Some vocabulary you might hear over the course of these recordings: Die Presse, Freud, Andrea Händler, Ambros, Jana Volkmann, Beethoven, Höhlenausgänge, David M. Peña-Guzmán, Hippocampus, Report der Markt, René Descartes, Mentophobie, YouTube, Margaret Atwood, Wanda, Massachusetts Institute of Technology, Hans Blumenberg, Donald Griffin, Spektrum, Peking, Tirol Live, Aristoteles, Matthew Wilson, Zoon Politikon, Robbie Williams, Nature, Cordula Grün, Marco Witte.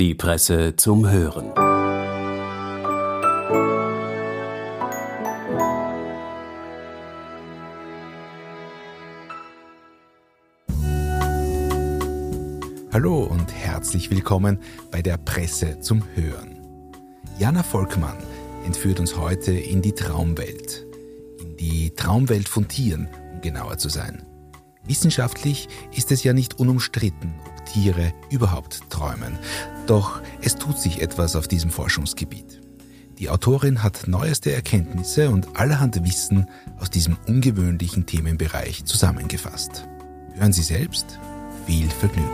Die Presse zum Hören. Hallo und herzlich willkommen bei der Presse zum Hören. Jana Volkmann entführt uns heute in die Traumwelt. In die Traumwelt von Tieren, um genauer zu sein. Wissenschaftlich ist es ja nicht unumstritten, ob Tiere überhaupt träumen. Doch es tut sich etwas auf diesem Forschungsgebiet. Die Autorin hat neueste Erkenntnisse und allerhand Wissen aus diesem ungewöhnlichen Themenbereich zusammengefasst. Hören Sie selbst. Viel Vergnügen.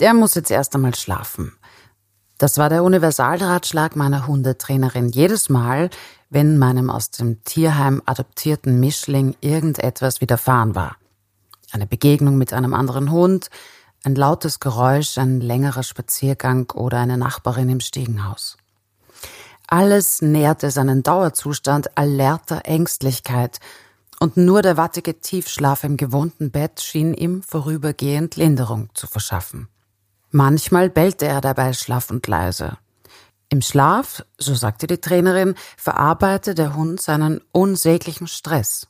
Der muss jetzt erst einmal schlafen. Das war der Universalratschlag meiner Hundetrainerin. Jedes Mal, wenn meinem aus dem Tierheim adoptierten Mischling irgendetwas widerfahren war. Eine Begegnung mit einem anderen Hund, ein lautes Geräusch, ein längerer Spaziergang oder eine Nachbarin im Stiegenhaus. Alles nährte seinen Dauerzustand alerter Ängstlichkeit und nur der wattige Tiefschlaf im gewohnten Bett schien ihm vorübergehend Linderung zu verschaffen. Manchmal bellte er dabei schlaff und leise. Im Schlaf, so sagte die Trainerin, verarbeite der Hund seinen unsäglichen Stress.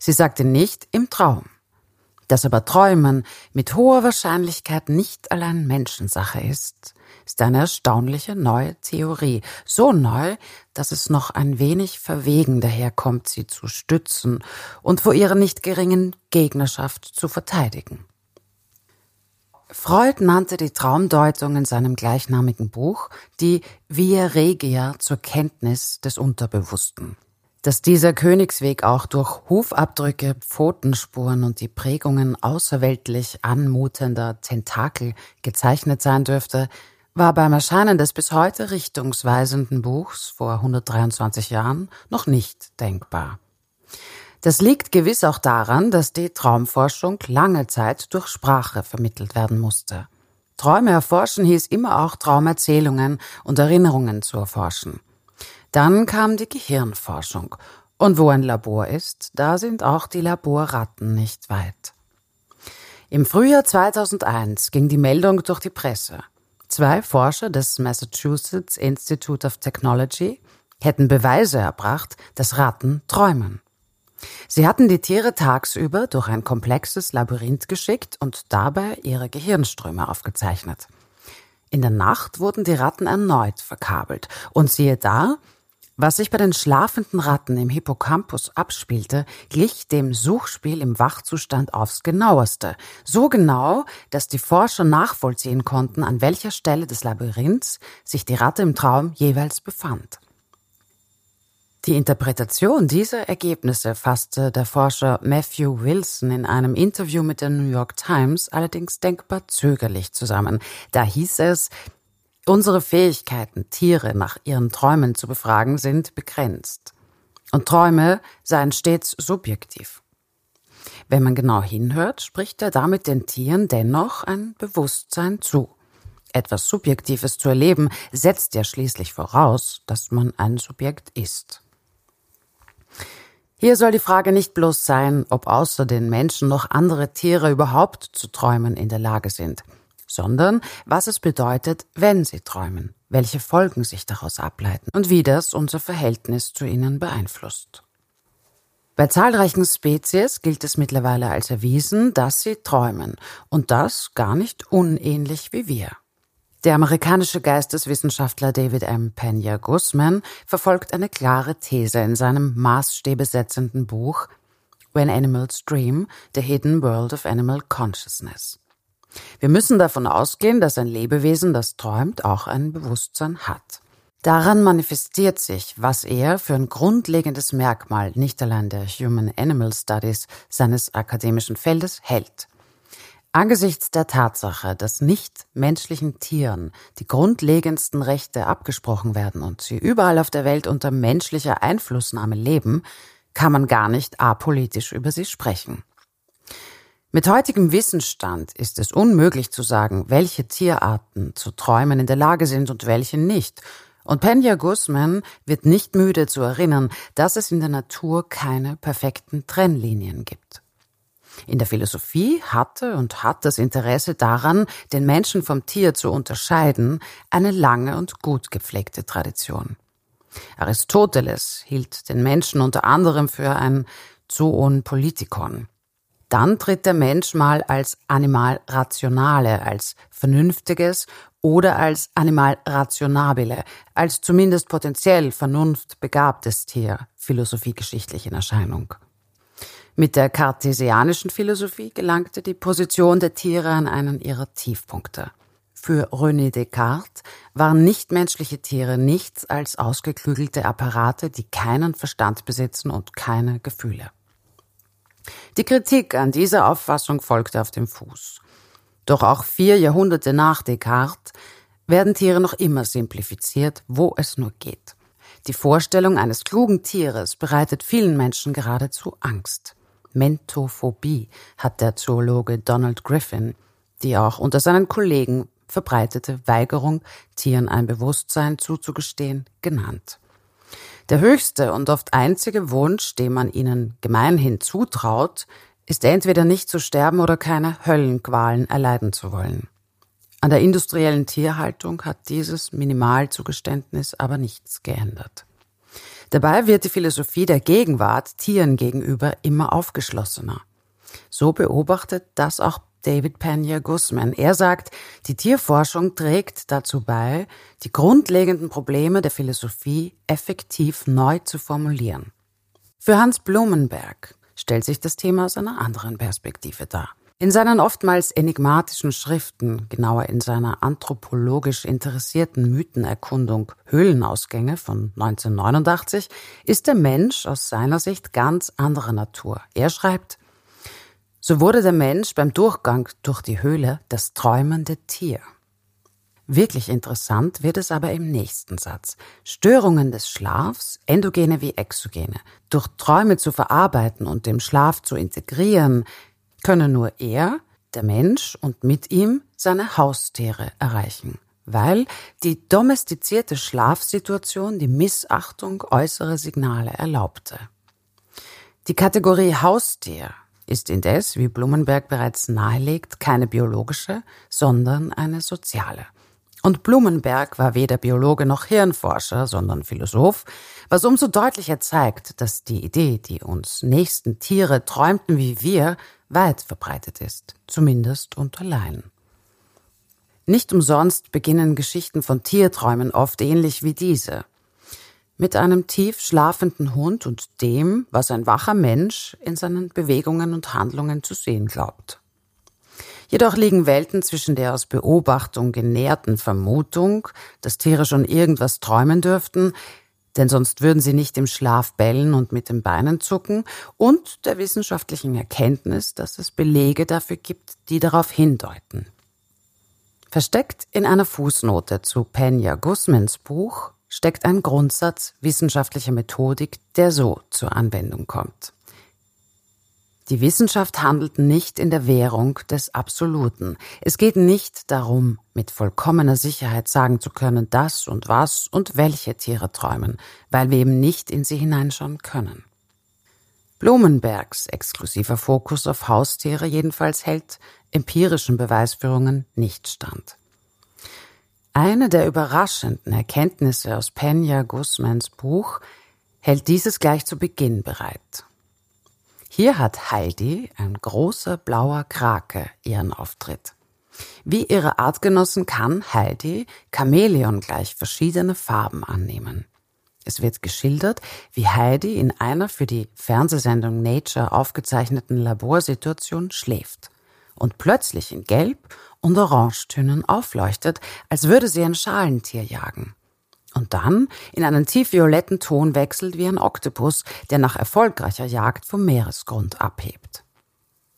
Sie sagte nicht im Traum, dass aber Träumen mit hoher Wahrscheinlichkeit nicht allein Menschensache ist, ist eine erstaunliche neue Theorie. So neu, dass es noch ein wenig verwegen daherkommt, sie zu stützen und vor ihrer nicht geringen Gegnerschaft zu verteidigen. Freud nannte die Traumdeutung in seinem gleichnamigen Buch die Via Regia zur Kenntnis des Unterbewussten. Dass dieser Königsweg auch durch Hufabdrücke, Pfotenspuren und die Prägungen außerweltlich anmutender Tentakel gezeichnet sein dürfte, war beim Erscheinen des bis heute richtungsweisenden Buchs vor 123 Jahren noch nicht denkbar. Das liegt gewiss auch daran, dass die Traumforschung lange Zeit durch Sprache vermittelt werden musste. Träume erforschen hieß immer auch Traumerzählungen und Erinnerungen zu erforschen. Dann kam die Gehirnforschung. Und wo ein Labor ist, da sind auch die Laborratten nicht weit. Im Frühjahr 2001 ging die Meldung durch die Presse. 2 Forscher des Massachusetts Institute of Technology hätten Beweise erbracht, dass Ratten träumen. Sie hatten die Tiere tagsüber durch ein komplexes Labyrinth geschickt und dabei ihre Gehirnströme aufgezeichnet. In der Nacht wurden die Ratten erneut verkabelt. Und siehe da, was sich bei den schlafenden Ratten im Hippocampus abspielte, glich dem Suchspiel im Wachzustand aufs Genaueste. So genau, dass die Forscher nachvollziehen konnten, an welcher Stelle des Labyrinths sich die Ratte im Traum jeweils befand. Die Interpretation dieser Ergebnisse fasste der Forscher Matthew Wilson in einem Interview mit der New York Times allerdings denkbar zögerlich zusammen. Da hieß es, unsere Fähigkeiten, Tiere nach ihren Träumen zu befragen, sind begrenzt. Und Träume seien stets subjektiv. Wenn man genau hinhört, spricht er damit den Tieren dennoch ein Bewusstsein zu. Etwas Subjektives zu erleben, setzt ja schließlich voraus, dass man ein Subjekt ist. Hier soll die Frage nicht bloß sein, ob außer den Menschen noch andere Tiere überhaupt zu träumen in der Lage sind, sondern was es bedeutet, wenn sie träumen, welche Folgen sich daraus ableiten und wie das unser Verhältnis zu ihnen beeinflusst. Bei zahlreichen Spezies gilt es mittlerweile als erwiesen, dass sie träumen und das gar nicht unähnlich wie wir. Der amerikanische Geisteswissenschaftler David M. Peña-Guzmán verfolgt eine klare These in seinem maßstäbesetzenden Buch When Animals Dream, The Hidden World of Animal Consciousness. Wir müssen davon ausgehen, dass ein Lebewesen, das träumt, auch ein Bewusstsein hat. Daran manifestiert sich, was er für ein grundlegendes Merkmal nicht allein der Human-Animal Studies seines akademischen Feldes hält. Angesichts der Tatsache, dass nicht menschlichen Tieren die grundlegendsten Rechte abgesprochen werden und sie überall auf der Welt unter menschlicher Einflussnahme leben, kann man gar nicht apolitisch über sie sprechen. Mit heutigem Wissensstand ist es unmöglich zu sagen, welche Tierarten zu träumen in der Lage sind und welche nicht, Und Peña-Guzmán wird nicht müde zu erinnern, dass es in der Natur keine perfekten Trennlinien gibt. In der Philosophie hatte und hat das Interesse daran, den Menschen vom Tier zu unterscheiden, eine lange und gut gepflegte Tradition. Aristoteles hielt den Menschen unter anderem für ein Zoon Politikon. Dann tritt der Mensch mal als Animal rationale, als vernünftiges oder als Animal rationabile, als zumindest potenziell vernunftbegabtes Tier, philosophiegeschichtlich in Erscheinung. Mit der kartesianischen Philosophie gelangte die Position der Tiere an einen ihrer Tiefpunkte. Für René Descartes waren nichtmenschliche Tiere nichts als ausgeklügelte Apparate, die keinen Verstand besitzen und keine Gefühle. Die Kritik an dieser Auffassung folgte auf dem Fuß. Doch auch 4 Jahrhunderte nach Descartes werden Tiere noch immer simplifiziert, wo es nur geht. Die Vorstellung eines klugen Tieres bereitet vielen Menschen geradezu Angst. Mentophobie hat der Zoologe Donald Griffin, die auch unter seinen Kollegen verbreitete Weigerung, Tieren ein Bewusstsein zuzugestehen, genannt. Der höchste und oft einzige Wunsch, den man ihnen gemeinhin zutraut, ist entweder nicht zu sterben oder keine Höllenqualen erleiden zu wollen. An der industriellen Tierhaltung hat dieses Minimalzugeständnis aber nichts geändert. Dabei wird die Philosophie der Gegenwart Tieren gegenüber immer aufgeschlossener. So beobachtet das auch David Peña-Guzmán. Er sagt, die Tierforschung trägt dazu bei, die grundlegenden Probleme der Philosophie effektiv neu zu formulieren. Für Hans Blumenberg stellt sich das Thema aus einer anderen Perspektive dar. In seinen oftmals enigmatischen Schriften, genauer in seiner anthropologisch interessierten Mythenerkundung Höhlenausgänge von 1989, ist der Mensch aus seiner Sicht ganz anderer Natur. Er schreibt: So wurde der Mensch beim Durchgang durch die Höhle das träumende Tier. Wirklich interessant wird es aber im nächsten Satz. Störungen des Schlafs, endogene wie exogene, durch Träume zu verarbeiten und im Schlaf zu integrieren, können nur er, der Mensch und mit ihm seine Haustiere erreichen, weil die domestizierte Schlafsituation die Missachtung äußerer Signale erlaubte. Die Kategorie Haustier ist indes, wie Blumenberg bereits nahelegt, keine biologische, sondern eine soziale. Und Blumenberg war weder Biologe noch Hirnforscher, sondern Philosoph, was umso deutlicher zeigt, dass die Idee, die uns nächsten Tiere träumten wie wir, weit verbreitet ist, zumindest unter Laien. Nicht umsonst beginnen Geschichten von Tierträumen oft ähnlich wie diese. Mit einem tief schlafenden Hund und dem, was ein wacher Mensch in seinen Bewegungen und Handlungen zu sehen glaubt. Jedoch liegen Welten zwischen der aus Beobachtung genährten Vermutung, dass Tiere schon irgendwas träumen dürften, denn sonst würden sie nicht im Schlaf bellen und mit den Beinen zucken, und der wissenschaftlichen Erkenntnis, dass es Belege dafür gibt, die darauf hindeuten. Versteckt in einer Fußnote zu Peña-Guzmáns Buch steckt ein Grundsatz wissenschaftlicher Methodik, der so zur Anwendung kommt. Die Wissenschaft handelt nicht in der Währung des Absoluten. Es geht nicht darum, mit vollkommener Sicherheit sagen zu können, das und was und welche Tiere träumen, weil wir eben nicht in sie hineinschauen können. Blumenbergs exklusiver Fokus auf Haustiere jedenfalls hält empirischen Beweisführungen nicht stand. Eine der überraschenden Erkenntnisse aus Peña-Guzmáns Buch hält dieses gleich zu Beginn bereit. Hier hat Heidi, ein großer blauer Krake, ihren Auftritt. Wie ihre Artgenossen kann Heidi chamäleongleich verschiedene Farben annehmen. Es wird geschildert, wie Heidi in einer für die Fernsehsendung Nature aufgezeichneten Laborsituation schläft und plötzlich in Gelb und Orangetönen aufleuchtet, als würde sie ein Schalentier jagen. Und dann in einen tiefvioletten Ton wechselt wie ein Oktopus, der nach erfolgreicher Jagd vom Meeresgrund abhebt.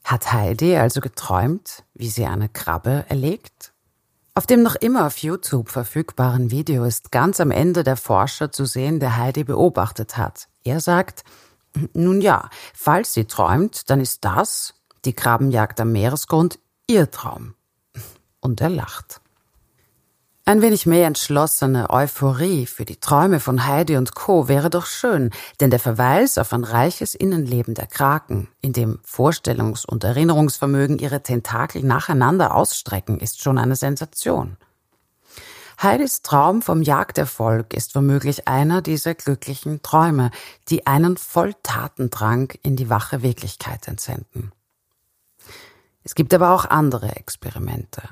Hat Heidi also geträumt, wie sie eine Krabbe erlegt? Auf dem noch immer auf YouTube verfügbaren Video ist ganz am Ende der Forscher zu sehen, der Heidi beobachtet hat. Er sagt: Nun ja, falls sie träumt, dann ist das, die Krabbenjagd am Meeresgrund, ihr Traum. Und er lacht. Ein wenig mehr entschlossene Euphorie für die Träume von Heidi und Co. wäre doch schön, denn der Verweis auf ein reiches Innenleben der Kraken, in dem Vorstellungs- und Erinnerungsvermögen ihre Tentakel nacheinander ausstrecken, ist schon eine Sensation. Heidis Traum vom Jagderfolg ist womöglich einer dieser glücklichen Träume, die einen voll Tatendrang in die wache Wirklichkeit entsenden. Es gibt aber auch andere Experimente.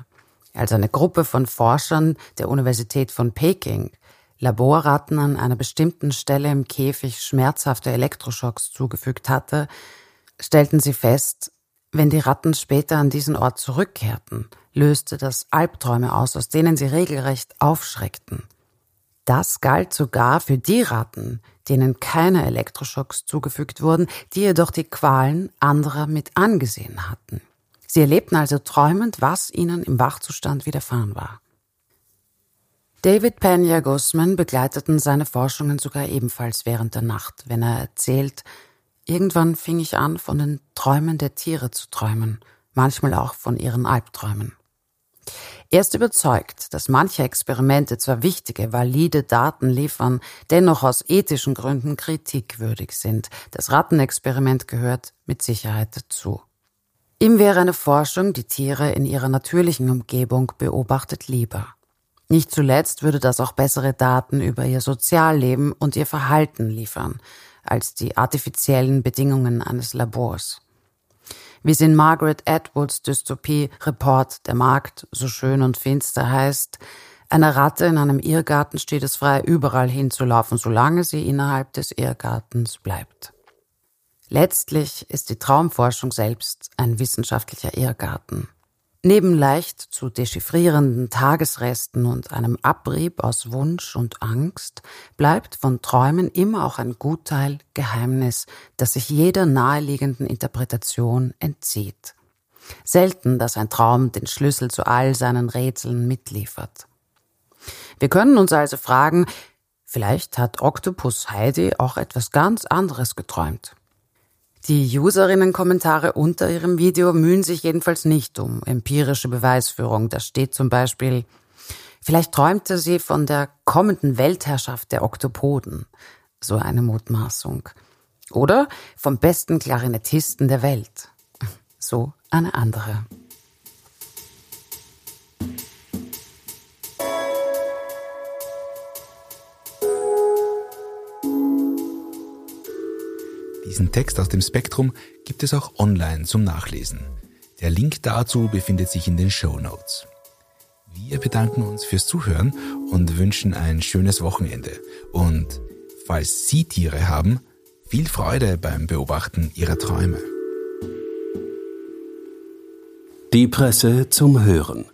Als eine Gruppe von Forschern der Universität von Peking Laborratten an einer bestimmten Stelle im Käfig schmerzhafte Elektroschocks zugefügt hatte, stellten sie fest, wenn die Ratten später an diesen Ort zurückkehrten, löste das Albträume aus denen sie regelrecht aufschreckten. Das galt sogar für die Ratten, denen keine Elektroschocks zugefügt wurden, die jedoch die Qualen anderer mit angesehen hatten. Sie erlebten also träumend, was ihnen im Wachzustand widerfahren war. David Peña-Guzmán begleiteten seine Forschungen sogar ebenfalls während der Nacht, wenn er erzählt, irgendwann fing ich an, von den Träumen der Tiere zu träumen, manchmal auch von ihren Albträumen. Er ist überzeugt, dass manche Experimente zwar wichtige, valide Daten liefern, dennoch aus ethischen Gründen kritikwürdig sind. Das Rattenexperiment gehört mit Sicherheit dazu. Ihm wäre eine Forschung, die Tiere in ihrer natürlichen Umgebung beobachtet, lieber. Nicht zuletzt würde das auch bessere Daten über ihr Sozialleben und ihr Verhalten liefern, als die artifiziellen Bedingungen eines Labors. Wie es in Margaret Atwoods Dystopie Report der Markt so schön und finster heißt, einer Ratte in einem Irrgarten steht es frei, überall hinzulaufen, solange sie innerhalb des Irrgartens bleibt. Letztlich ist die Traumforschung selbst ein wissenschaftlicher Irrgarten. Neben leicht zu dechiffrierenden Tagesresten und einem Abrieb aus Wunsch und Angst bleibt von Träumen immer auch ein Gutteil Geheimnis, das sich jeder naheliegenden Interpretation entzieht. Selten, dass ein Traum den Schlüssel zu all seinen Rätseln mitliefert. Wir können uns also fragen, vielleicht hat Oktopus Heidi auch etwas ganz anderes geträumt. Die Userinnen-Kommentare unter ihrem Video mühen sich jedenfalls nicht um empirische Beweisführung. Da steht zum Beispiel, vielleicht träumte sie von der kommenden Weltherrschaft der Oktopoden. So eine Mutmaßung. Oder vom besten Klarinettisten der Welt. So eine andere. Diesen Text aus dem Spektrum gibt es auch online zum Nachlesen. Der Link dazu befindet sich in den Shownotes. Wir bedanken uns fürs Zuhören und wünschen ein schönes Wochenende. Und falls Sie Tiere haben, viel Freude beim Beobachten Ihrer Träume. Die Presse zum Hören.